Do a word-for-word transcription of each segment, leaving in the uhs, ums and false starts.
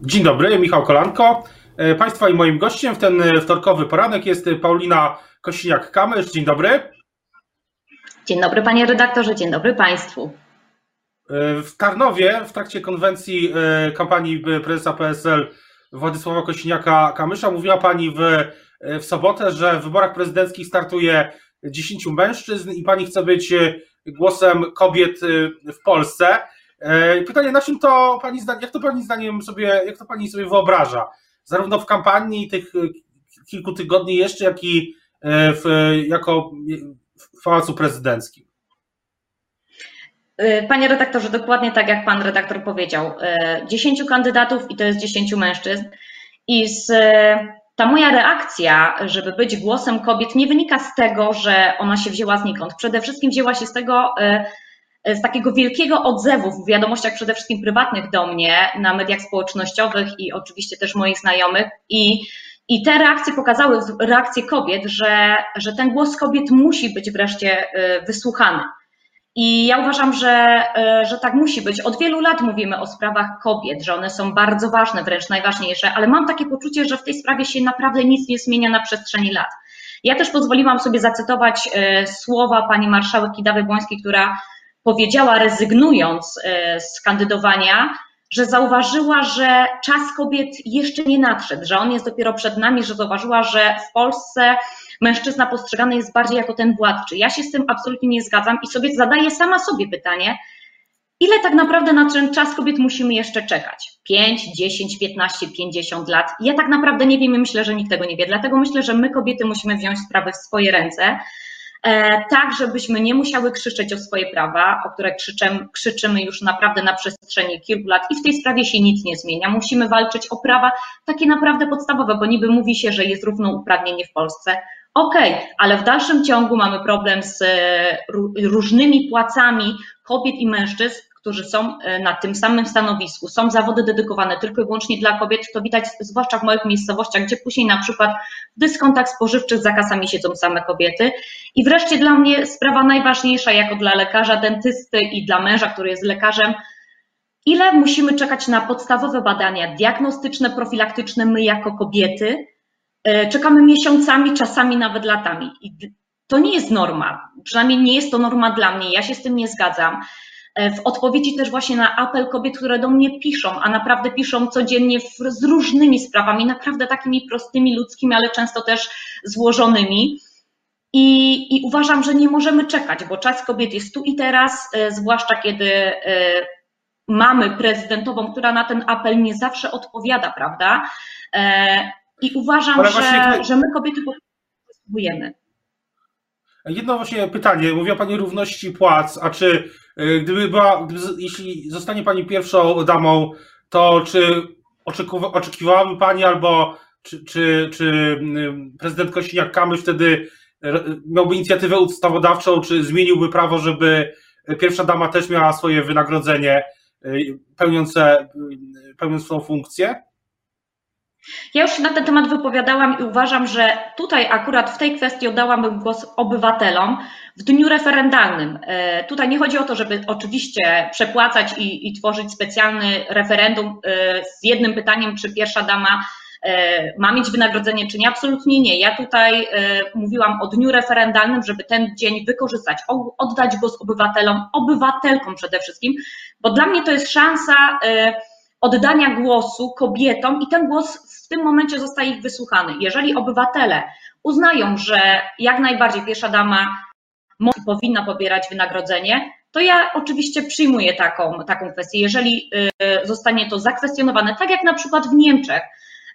Dzień dobry, Michał Kolanko. Państwa i moim gościem w ten wtorkowy poranek jest Paulina Kosiniak-Kamysz. Dzień dobry. Dzień dobry panie redaktorze, dzień dobry państwu. W Tarnowie w trakcie konwencji kampanii prezesa P S L Władysława Kosiniaka-Kamysza mówiła pani w, w sobotę, że w wyborach prezydenckich startuje dziesięciu mężczyzn i pani chce być głosem kobiet w Polsce. Pytanie, na czym to pani jak to pani zdaniem sobie, jak to pani sobie wyobraża? Zarówno w kampanii tych kilku tygodni jeszcze, jak i w, jako w Pałacu Prezydenckim. Panie redaktorze, dokładnie tak jak pan redaktor powiedział. dziesięciu kandydatów i to jest dziesięciu mężczyzn. I z, ta moja reakcja, żeby być głosem kobiet, nie wynika z tego, że ona się wzięła znikąd. Przede wszystkim wzięła się z tego, z takiego wielkiego odzewu w wiadomościach przede wszystkim prywatnych do mnie, na mediach społecznościowych i oczywiście też moich znajomych. I, i te reakcje pokazały, reakcje kobiet, że, że ten głos kobiet musi być wreszcie wysłuchany. I ja uważam, że, że tak musi być. Od wielu lat mówimy o sprawach kobiet, że one są bardzo ważne, wręcz najważniejsze, ale mam takie poczucie, że w tej sprawie się naprawdę nic nie zmienia na przestrzeni lat. Ja też pozwoliłam sobie zacytować słowa pani marszałek Kidawy-Błońskiej, która powiedziała, rezygnując z kandydowania, że zauważyła, że czas kobiet jeszcze nie nadszedł, że on jest dopiero przed nami, że zauważyła, że w Polsce mężczyzna postrzegany jest bardziej jako ten władczy. Ja się z tym absolutnie nie zgadzam i sobie zadaję sama sobie pytanie, ile tak naprawdę na ten czas kobiet musimy jeszcze czekać? pięć, dziesięć, piętnaście, pięćdziesiąt lat? Ja tak naprawdę nie wiem i myślę, że nikt tego nie wie, dlatego myślę, że my kobiety musimy wziąć sprawę w swoje ręce, tak żebyśmy nie musiały krzyczeć o swoje prawa, o które krzyczem, krzyczymy już naprawdę na przestrzeni kilku lat i w tej sprawie się nic nie zmienia. Musimy walczyć o prawa takie naprawdę podstawowe, bo niby mówi się, że jest równouprawnienie w Polsce. Okej, okay, ale w dalszym ciągu mamy problem z różnymi płacami kobiet i mężczyzn, którzy są na tym samym stanowisku. Są zawody dedykowane tylko i wyłącznie dla kobiet, to widać zwłaszcza w moich miejscowościach, gdzie później na przykład w dyskontach spożywczych za kasami siedzą same kobiety. I wreszcie dla mnie sprawa najważniejsza jako dla lekarza, dentysty i dla męża, który jest lekarzem, ile musimy czekać na podstawowe badania diagnostyczne, profilaktyczne my jako kobiety, czekamy miesiącami, czasami nawet latami. I to nie jest norma, przynajmniej nie jest to norma dla mnie, ja się z tym nie zgadzam. W odpowiedzi też właśnie na apel kobiet, które do mnie piszą, a naprawdę piszą codziennie z różnymi sprawami, naprawdę takimi prostymi, ludzkimi, ale często też złożonymi. I, i uważam, że nie możemy czekać, bo czas kobiet jest tu i teraz, zwłaszcza kiedy mamy prezydentową, która na ten apel nie zawsze odpowiada, prawda? I uważam, że, właśnie... że my kobiety potrzebujemy. Jedno właśnie pytanie, mówiła pani o równości płac, a czy gdyby była, gdyby, jeśli zostanie pani pierwszą damą, to czy oczekiwałaby pani albo czy, czy, czy prezydent Kosiniak-Kamysz wtedy miałby inicjatywę ustawodawczą, czy zmieniłby prawo, żeby pierwsza dama też miała swoje wynagrodzenie pełniące, pełniąc tą funkcję? Ja już się na ten temat wypowiadałam i uważam, że tutaj akurat w tej kwestii oddałabym głos obywatelom w dniu referendalnym. Tutaj nie chodzi o to, żeby oczywiście przepłacać i, i tworzyć specjalny referendum z jednym pytaniem, czy pierwsza dama ma mieć wynagrodzenie, czy nie. Absolutnie nie. Ja tutaj mówiłam o dniu referendalnym, żeby ten dzień wykorzystać, oddać głos obywatelom, obywatelkom przede wszystkim, bo dla mnie to jest szansa oddania głosu kobietom i ten głos w tym momencie zostaje ich wysłuchany. Jeżeli obywatele uznają, że jak najbardziej pierwsza dama może, powinna pobierać wynagrodzenie, to ja oczywiście przyjmuję taką, taką kwestię. Jeżeli y, zostanie to zakwestionowane, tak jak na przykład w Niemczech,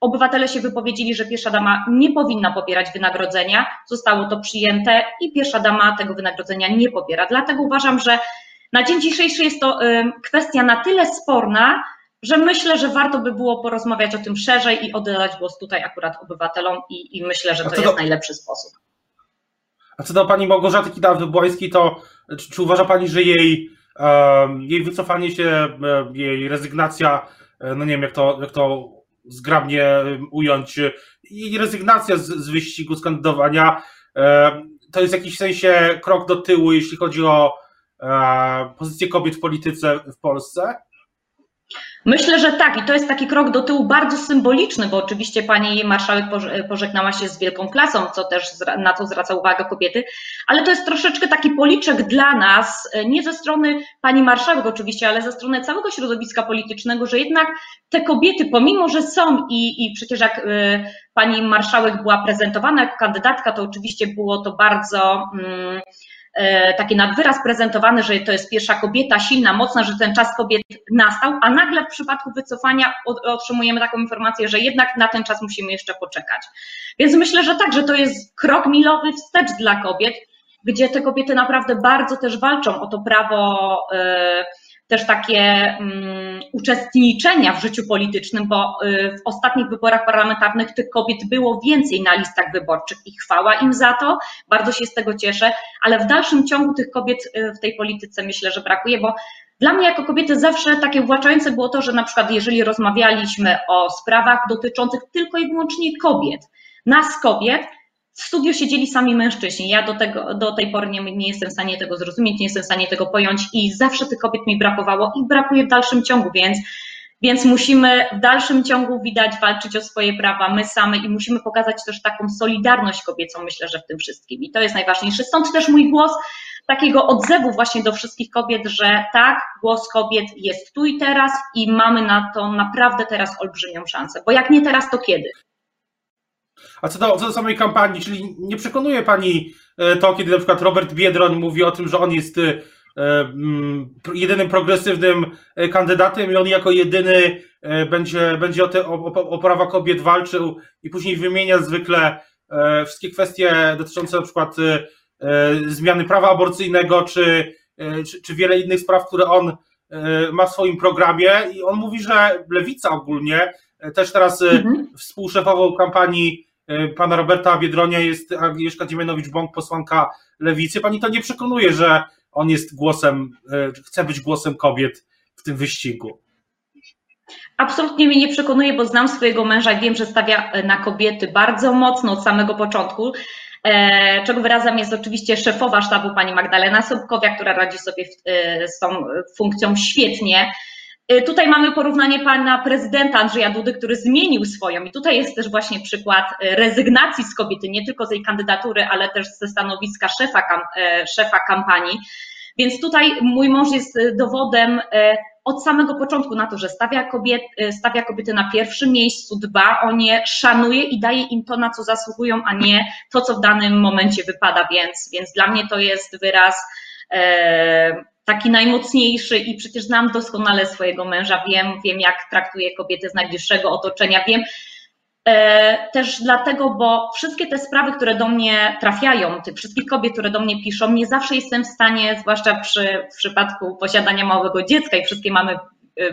obywatele się wypowiedzieli, że pierwsza dama nie powinna pobierać wynagrodzenia, zostało to przyjęte i pierwsza dama tego wynagrodzenia nie pobiera. Dlatego uważam, że na dzień dzisiejszy jest to y, kwestia na tyle sporna, że myślę, że warto by było porozmawiać o tym szerzej i oddać głos tutaj akurat obywatelom i, i myślę, że to jest do... najlepszy sposób. A co do pani Małgorzaty Kidawy-Błońskiej, to czy, czy uważa pani, że jej, um, jej wycofanie się, jej rezygnacja, no nie wiem jak to, jak to zgrabnie ująć, jej rezygnacja z, z wyścigu, z kandydowania, um, to jest w jakiś sensie krok do tyłu, jeśli chodzi o um, pozycję kobiet w polityce w Polsce? Myślę, że tak, i to jest taki krok do tyłu bardzo symboliczny, bo oczywiście pani marszałek pożegnała się z wielką klasą, co też na co zwraca uwagę kobiety, ale to jest troszeczkę taki policzek dla nas, nie ze strony pani marszałek oczywiście, ale ze strony całego środowiska politycznego, że jednak te kobiety, pomimo że są i, i przecież jak y, pani marszałek była prezentowana jako kandydatka, to oczywiście było to bardzo... Mm, taki nadwyraz prezentowany, że to jest pierwsza kobieta, silna, mocna, że ten czas kobiet nastał, a nagle w przypadku wycofania otrzymujemy taką informację, że jednak na ten czas musimy jeszcze poczekać. Więc myślę, że tak, że to jest krok milowy wstecz dla kobiet, gdzie te kobiety naprawdę bardzo też walczą o to prawo też takie um, uczestniczenia w życiu politycznym, bo w ostatnich wyborach parlamentarnych tych kobiet było więcej na listach wyborczych i chwała im za to, bardzo się z tego cieszę, ale w dalszym ciągu tych kobiet w tej polityce myślę, że brakuje, bo dla mnie jako kobiety zawsze takie uwłaczające było to, że na przykład jeżeli rozmawialiśmy o sprawach dotyczących tylko i wyłącznie kobiet, nas kobiet, w studiu siedzieli sami mężczyźni. Ja do, tego, do tej pory nie, nie jestem w stanie tego zrozumieć, nie jestem w stanie tego pojąć i zawsze tych kobiet mi brakowało i brakuje w dalszym ciągu, więc, więc musimy w dalszym ciągu widać walczyć o swoje prawa my same i musimy pokazać też taką solidarność kobiecą, myślę, że w tym wszystkim i to jest najważniejsze. Stąd też mój głos takiego odzewu właśnie do wszystkich kobiet, że tak, głos kobiet jest tu i teraz i mamy na to naprawdę teraz olbrzymią szansę, bo jak nie teraz, to kiedy? A co do, co do samej kampanii, czyli nie przekonuje pani to, kiedy na przykład Robert Biedroń mówi o tym, że on jest jedynym progresywnym kandydatem i on jako jedyny będzie, będzie o, te, o, o prawa kobiet walczył i później wymienia zwykle wszystkie kwestie dotyczące na przykład zmiany prawa aborcyjnego czy, czy, czy wiele innych spraw, które on ma w swoim programie i on mówi, że lewica ogólnie, też teraz mhm. współszefową kampanii pana Roberta Biedronia jest Agnieszka Dziemianowicz-Bąk, posłanka Lewicy. Pani to nie przekonuje, że on jest głosem, chce być głosem kobiet w tym wyścigu. Absolutnie mnie nie przekonuje, bo znam swojego męża i wiem, że stawia na kobiety bardzo mocno od samego początku, czego wyrazem jest oczywiście szefowa sztabu pani Magdalena Sobkowia, która radzi sobie z tą funkcją świetnie. Tutaj mamy porównanie pana prezydenta Andrzeja Dudy, który zmienił swoją i tutaj jest też właśnie przykład rezygnacji z kobiety, nie tylko z jej kandydatury, ale też ze stanowiska szefa, szefa kampanii, więc tutaj mój mąż jest dowodem od samego początku na to, że stawia kobiety, stawia kobiety na pierwszym miejscu, dba o nie, szanuje i daje im to, na co zasługują, a nie to, co w danym momencie wypada, więc, więc dla mnie to jest wyraz e, taki najmocniejszy i przecież znam doskonale swojego męża, wiem, wiem jak traktuje kobiety z najbliższego otoczenia, wiem e, też dlatego, bo wszystkie te sprawy, które do mnie trafiają, tych wszystkich kobiet, które do mnie piszą, nie zawsze jestem w stanie, zwłaszcza przy, w przypadku posiadania małego dziecka i wszystkie mamy,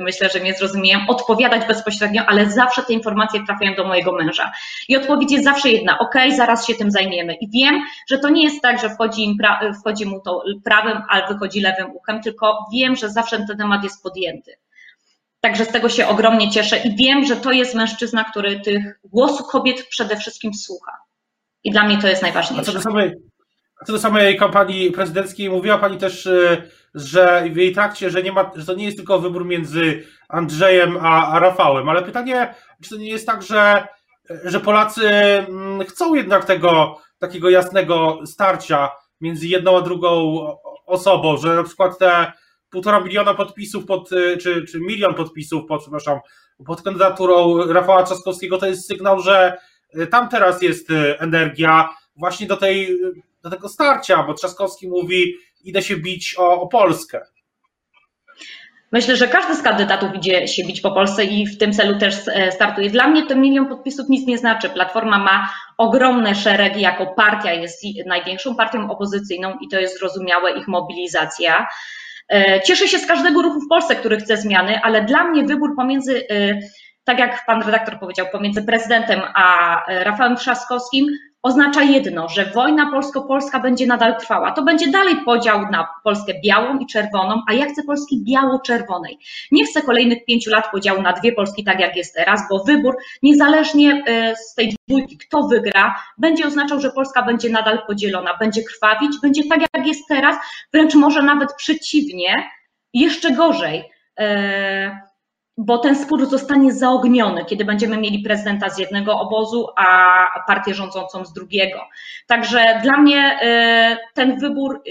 myślę, że mnie zrozumieją, odpowiadać bezpośrednio, ale zawsze te informacje trafiają do mojego męża. I odpowiedź jest zawsze jedna, okej, okay, zaraz się tym zajmiemy. I wiem, że to nie jest tak, że wchodzi, im pra, wchodzi mu to prawym, ale wychodzi lewym uchem, tylko wiem, że zawsze ten temat jest podjęty. Także z tego się ogromnie cieszę i wiem, że to jest mężczyzna, który tych głosów kobiet przede wszystkim słucha. I dla mnie to jest najważniejsze. A co do samej, co do samej kampanii prezydenckiej, mówiła pani też... że w jej trakcie, że, nie ma, że to nie jest tylko wybór między Andrzejem a, a Rafałem, ale pytanie, czy to nie jest tak, że, że Polacy chcą jednak tego takiego jasnego starcia między jedną a drugą osobą, że na przykład te półtora miliona podpisów, pod, czy, czy milion podpisów pod, przepraszam, pod kandydaturą Rafała Trzaskowskiego to jest sygnał, że tam teraz jest energia właśnie do, tej, do tego starcia, bo Trzaskowski mówi, idę się bić o, o Polskę. Myślę, że każdy z kandydatów idzie się bić po Polsce i w tym celu też startuje. Dla mnie ten milion podpisów nic nie znaczy. Platforma ma ogromne szeregi jako partia, jest największą partią opozycyjną i to jest zrozumiałe ich mobilizacja. Cieszę się z każdego ruchu w Polsce, który chce zmiany, ale dla mnie wybór pomiędzy, tak jak pan redaktor powiedział, pomiędzy prezydentem a Rafałem Trzaskowskim oznacza jedno, że wojna polsko-polska będzie nadal trwała. To będzie dalej podział na Polskę białą i czerwoną, a ja chcę Polski biało-czerwonej. Nie chcę kolejnych pięciu lat podziału na dwie Polski, tak jak jest teraz, bo wybór, niezależnie z tej dwójki, kto wygra, będzie oznaczał, że Polska będzie nadal podzielona, będzie krwawić, będzie tak, jak jest teraz, wręcz może nawet przeciwnie, jeszcze gorzej. bo ten spór zostanie zaogniony, kiedy będziemy mieli prezydenta z jednego obozu, a partię rządzącą z drugiego. Także dla mnie ten wybór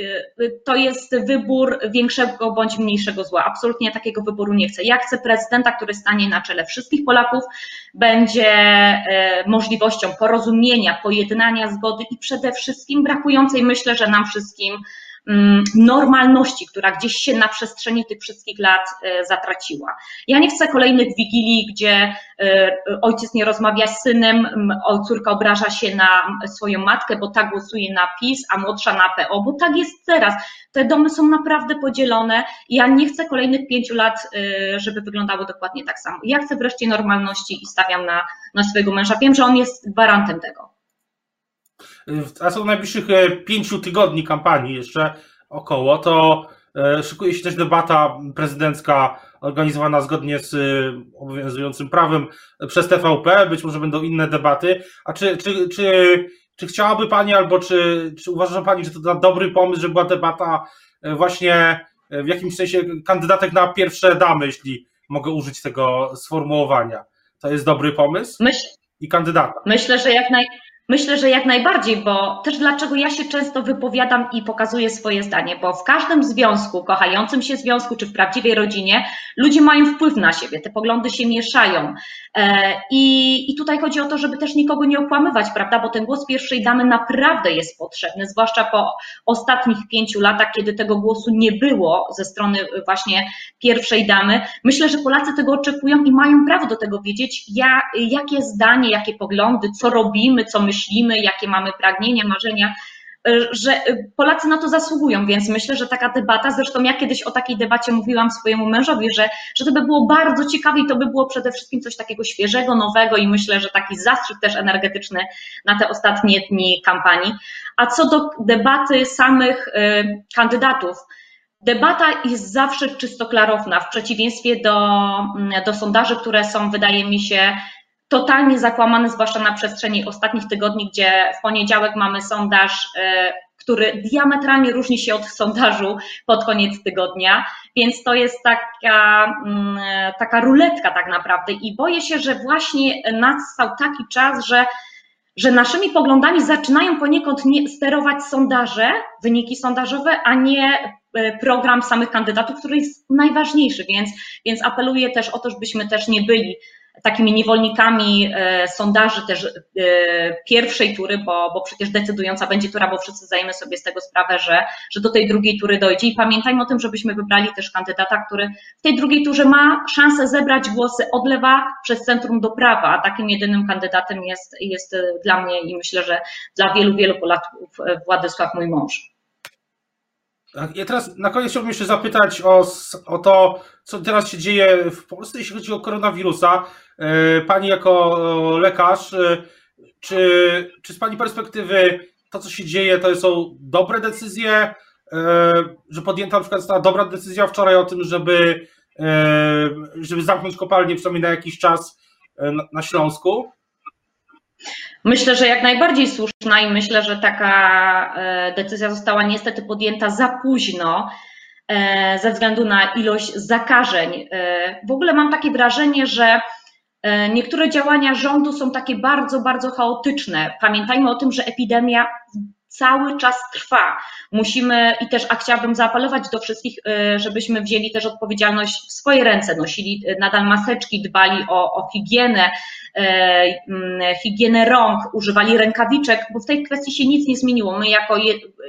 to jest wybór większego bądź mniejszego zła. Absolutnie takiego wyboru nie chcę. Ja chcę prezydenta, który stanie na czele wszystkich Polaków, będzie możliwością porozumienia, pojednania, zgody i przede wszystkim brakującej, myślę, że nam wszystkim normalności, która gdzieś się na przestrzeni tych wszystkich lat zatraciła. Ja nie chcę kolejnych wigilii, gdzie ojciec nie rozmawia z synem, córka obraża się na swoją matkę, bo ta głosuje na PiS, a młodsza na P O, bo tak jest teraz. Te domy są naprawdę podzielone. Ja nie chcę kolejnych pięciu lat, żeby wyglądało dokładnie tak samo. Ja chcę wreszcie normalności i stawiam na, na swojego męża. Wiem, że on jest gwarantem tego. A są najbliższych pięciu tygodni kampanii jeszcze około, to szykuje się też debata prezydencka organizowana zgodnie z obowiązującym prawem przez T V P, być może będą inne debaty. A czy, czy, czy, czy chciałaby Pani albo czy, czy uważa Pani, że to dobry pomysł, że była debata właśnie w jakimś sensie kandydatek na pierwsze damy, jeśli mogę użyć tego sformułowania? To jest dobry pomysł Myśl, i kandydata. Myślę, że jak naj... Myślę, że jak najbardziej, bo też dlaczego ja się często wypowiadam i pokazuję swoje zdanie, bo w każdym związku, kochającym się związku czy w prawdziwej rodzinie, ludzie mają wpływ na siebie, te poglądy się mieszają i, i tutaj chodzi o to, żeby też nikogo nie okłamywać, prawda, bo ten głos pierwszej damy naprawdę jest potrzebny, zwłaszcza po ostatnich pięciu latach, kiedy tego głosu nie było ze strony właśnie pierwszej damy. Myślę, że Polacy tego oczekują i mają prawo do tego wiedzieć, ja, jakie zdanie, jakie poglądy, co robimy, co myślimy, myślimy, jakie mamy pragnienia, marzenia, że Polacy na to zasługują, więc myślę, że taka debata, zresztą ja kiedyś o takiej debacie mówiłam swojemu mężowi, że, że to by było bardzo ciekawe i to by było przede wszystkim coś takiego świeżego, nowego i myślę, że taki zastrzyk też energetyczny na te ostatnie dni kampanii. A co do debaty samych y, kandydatów, debata jest zawsze czysto klarowna, w przeciwieństwie do, do sondaży, które są, wydaje mi się, totalnie zakłamany, zwłaszcza na przestrzeni ostatnich tygodni, gdzie w poniedziałek mamy sondaż, który diametralnie różni się od sondażu pod koniec tygodnia, więc to jest taka, taka ruletka tak naprawdę i boję się, że właśnie nastał taki czas, że, że naszymi poglądami zaczynają poniekąd nie sterować sondaże, wyniki sondażowe, a nie program samych kandydatów, który jest najważniejszy, więc, więc apeluję też o to, żebyśmy też nie byli takimi niewolnikami e, sondaży też e, pierwszej tury, bo, bo przecież decydująca będzie tura, bo wszyscy zdajemy sobie z tego sprawę, że, że do tej drugiej tury dojdzie i pamiętajmy o tym, żebyśmy wybrali też kandydata, który w tej drugiej turze ma szansę zebrać głosy od lewa przez centrum do prawa, a takim jedynym kandydatem jest, jest dla mnie i myślę, że dla wielu, wielu Polaków Władysław, mój mąż. Ja teraz na koniec chciałbym jeszcze zapytać o, o to, co teraz się dzieje w Polsce, jeśli chodzi o koronawirusa. Pani jako lekarz, czy, czy z Pani perspektywy to, co się dzieje, to są dobre decyzje, że podjęta na przykład ta dobra decyzja wczoraj o tym, żeby, żeby zamknąć kopalnię przynajmniej na jakiś czas na Śląsku? Myślę, że jak najbardziej słuszna i myślę, że taka decyzja została niestety podjęta za późno ze względu na ilość zakażeń. W ogóle mam takie wrażenie, że niektóre działania rządu są takie bardzo, bardzo chaotyczne. Pamiętajmy o tym, że epidemia cały czas trwa. Musimy i też, a chciałabym zaapelować do wszystkich, żebyśmy wzięli też odpowiedzialność w swoje ręce, nosili nadal maseczki, dbali o, o higienę, higienę rąk, używali rękawiczek, bo w tej kwestii się nic nie zmieniło. My jako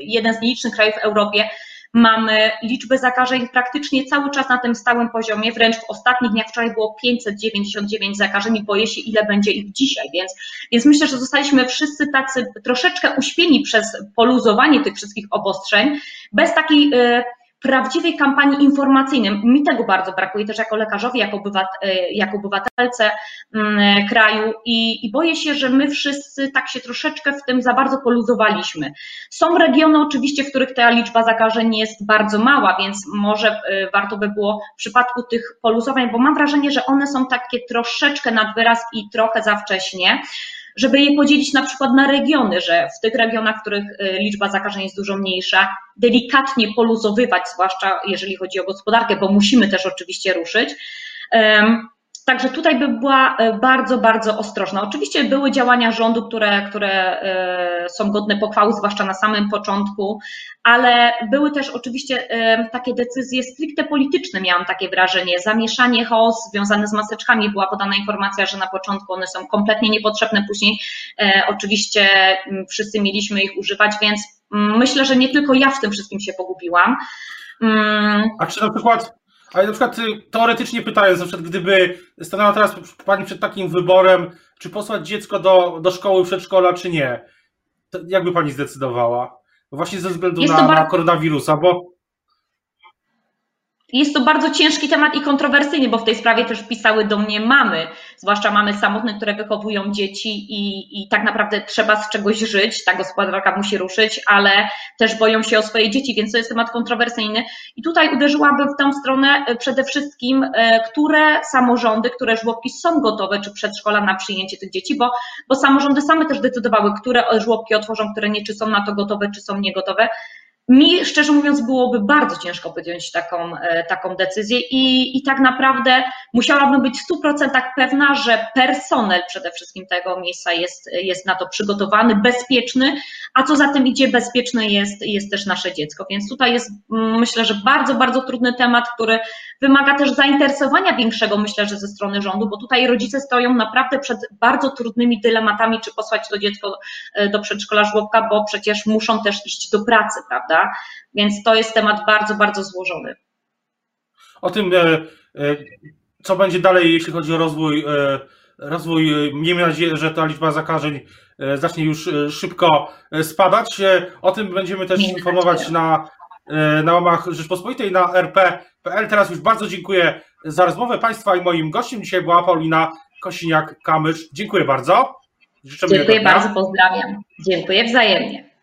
jeden z nielicznych krajów w Europie mamy liczbę zakażeń praktycznie cały czas na tym stałym poziomie, wręcz w ostatnich dniach wczoraj było pięćset dziewięćdziesiąt dziewięć zakażeń i boję się, ile będzie ich dzisiaj, więc, więc myślę, że zostaliśmy wszyscy tacy troszeczkę uśpieni przez poluzowanie tych wszystkich obostrzeń, bez takiej yy, prawdziwej kampanii informacyjnej. Mi tego bardzo brakuje też jako lekarzowi, jako, obywat- jako obywatelce kraju i, i boję się, że my wszyscy tak się troszeczkę w tym za bardzo poluzowaliśmy. Są regiony oczywiście, w których ta liczba zakażeń jest bardzo mała, więc może warto by było w przypadku tych poluzowań, bo mam wrażenie, że one są takie troszeczkę nad wyraz i trochę za wcześnie, żeby je podzielić na przykład na regiony, że w tych regionach, w których liczba zakażeń jest dużo mniejsza, delikatnie poluzowywać, zwłaszcza jeżeli chodzi o gospodarkę, bo musimy też oczywiście ruszyć, Także tutaj by była bardzo, bardzo ostrożna. Oczywiście były działania rządu, które, które są godne pochwały, zwłaszcza na samym początku, ale były też oczywiście takie decyzje stricte polityczne, miałam takie wrażenie, zamieszanie, chaos związane z maseczkami, była podana informacja, że na początku one są kompletnie niepotrzebne, później oczywiście wszyscy mieliśmy ich używać, więc myślę, że nie tylko ja w tym wszystkim się pogubiłam. A czy na przykład... Ale na przykład teoretycznie pytając, na przykład gdyby stanęła teraz Pani przed takim wyborem, czy posłać dziecko do, do szkoły, przedszkola, czy nie, to jak by Pani zdecydowała? Właśnie ze względu na, bardzo... na koronawirusa, bo... Jest to bardzo ciężki temat i kontrowersyjny, bo w tej sprawie też pisały do mnie mamy, zwłaszcza mamy samotne, które wychowują dzieci i, i tak naprawdę trzeba z czegoś żyć, ta gospodarka musi ruszyć, ale też boją się o swoje dzieci, więc to jest temat kontrowersyjny. I tutaj uderzyłabym w tą stronę przede wszystkim, które samorządy, które żłobki są gotowe, czy przedszkola na przyjęcie tych dzieci, bo, bo samorządy same też decydowały, które żłobki otworzą, które nie, czy są na to gotowe, czy są niegotowe. Mi, szczerze mówiąc, byłoby bardzo ciężko podjąć taką, taką decyzję i, i tak naprawdę musiałabym być w stu procentach pewna, że personel przede wszystkim tego miejsca jest, jest na to przygotowany, bezpieczny, a co za tym idzie, bezpieczne jest, jest też nasze dziecko. Więc tutaj jest, myślę, że bardzo, bardzo trudny temat, który wymaga też zainteresowania większego, myślę, że ze strony rządu, bo tutaj rodzice stoją naprawdę przed bardzo trudnymi dylematami, czy posłać to dziecko do przedszkola, żłobka, bo przecież muszą też iść do pracy, prawda? Więc to jest temat bardzo, bardzo złożony. O tym, co będzie dalej, jeśli chodzi o rozwój, rozwój, miejmy nadzieję, że ta liczba zakażeń zacznie już szybko spadać. O tym będziemy też informować na, na łamach Rzeczpospolitej, na er pe kropka pe el. Teraz już bardzo dziękuję za rozmowę Państwa i moim gościem dzisiaj była Paulina Kosiniak-Kamysz. Dziękuję bardzo. Życzę dziękuję bardzo, pozdrawiam. Dziękuję wzajemnie.